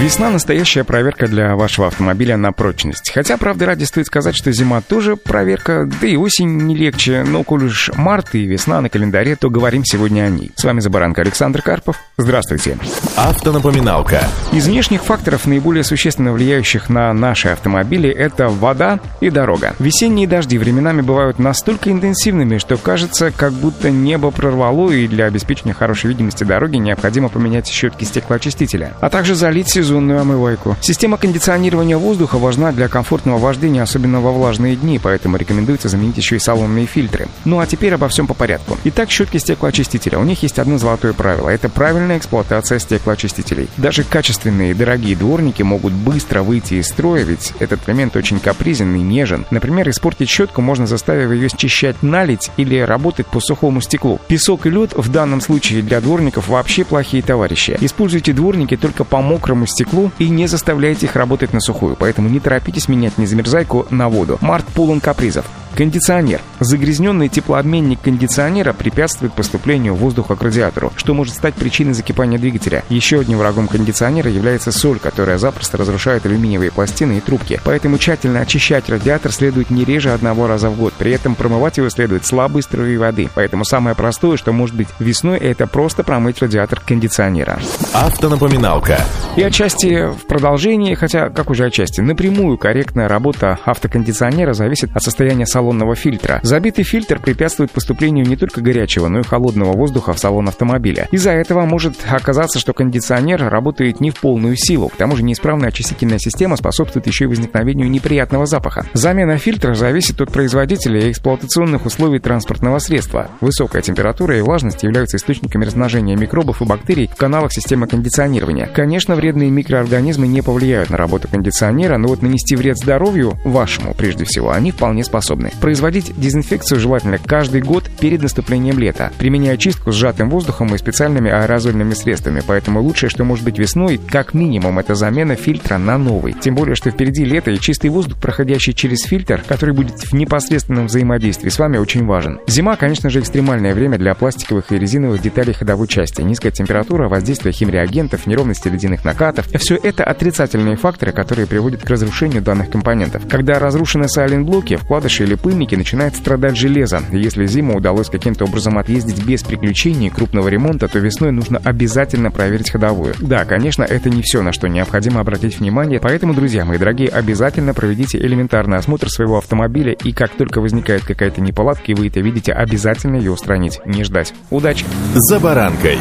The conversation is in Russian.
Весна – настоящая проверка для вашего автомобиля на прочность. Хотя, правда, ради стоит сказать, что зима тоже проверка, да и осень не легче. Но, коль уж март и весна на календаре, то говорим сегодня о ней. С вами «За баранкой» Александр Карпов. Здравствуйте. Автонапоминалка. Из внешних факторов, наиболее существенно влияющих на наши автомобили, это вода и дорога. Весенние дожди временами бывают настолько интенсивными, что кажется, как будто небо прорвало, и для обеспечения хорошей видимости дороги необходимо поменять щетки стеклоочистителя, а также залить сезонную омывайку. Система кондиционирования воздуха важна для комфортного вождения, особенно во влажные дни, поэтому рекомендуется заменить еще и салонные фильтры. Ну а теперь обо всем по порядку. Итак, щетки стеклоочистителя. У них есть одно золотое правило. Это правильная эксплуатация стеклоочистителей. Даже качественные дорогие дворники могут быстро выйти из строя, ведь этот элемент очень капризен и нежен. Например, испортить щетку можно, заставив ее счищать наледь или работать по сухому стеклу. Песок и лед в данном случае для дворников вообще плохие товарищи. Используйте дворники только по мокрому стеклу и не заставляйте их работать на сухую, поэтому не торопитесь менять незамерзайку на воду. Март полон капризов. Кондиционер. Загрязненный теплообменник кондиционера препятствует поступлению воздуха к радиатору, что может стать причиной закипания двигателя. Еще одним врагом кондиционера является соль, которая запросто разрушает алюминиевые пластины и трубки. Поэтому тщательно очищать радиатор следует не реже одного раза в год. При этом промывать его следует слабой струей воды. Поэтому самое простое, что может быть весной, это просто промыть радиатор кондиционера. Автонапоминалка. И отчасти в продолжении, хотя как уже отчасти, напрямую корректная работа автокондиционера зависит от состояния салонного фильтра. Забитый фильтр препятствует поступлению не только горячего, но и холодного воздуха в салон автомобиля. Из-за этого может оказаться, что кондиционер работает не в полную силу. К тому же неисправная очистительная система способствует еще и возникновению неприятного запаха. Замена фильтра зависит от производителя и эксплуатационных условий транспортного средства. Высокая температура и влажность являются источниками размножения микробов и бактерий в каналах системы кондиционирования. Конечно, вредные микроорганизмы не повлияют на работу кондиционера, но вот нанести вред здоровью, вашему прежде всего, они вполне способны. Производить дезинфекцию желательно каждый год перед наступлением лета, применяя чистку сжатым воздухом и специальными аэрозольными средствами. Поэтому лучшее, что может быть весной, как минимум, это замена фильтра на новый. Тем более, что впереди лето, и чистый воздух, проходящий через фильтр, который будет в непосредственном взаимодействии с вами, очень важен. Зима, конечно же, экстремальное время для пластиковых и резиновых деталей ходовой части. Низкая температура, воздействие химреагентов, неровности ледяных накатов – все это отрицательные факторы, которые приводят к разрушению данных компонентов. Когда разрушены сайлентблоки, вкладыши или пыльники, начинает страдать железо. Если зиму удалось каким-то образом отъездить без приключений и крупного ремонта, то весной нужно обязательно проверить ходовую. Да, конечно, это не все, на что необходимо обратить внимание, поэтому, друзья мои дорогие, обязательно проведите элементарный осмотр своего автомобиля, и как только возникает какая-то неполадка, и вы это видите, обязательно ее устранить. Не ждать. Удачи! За баранкой.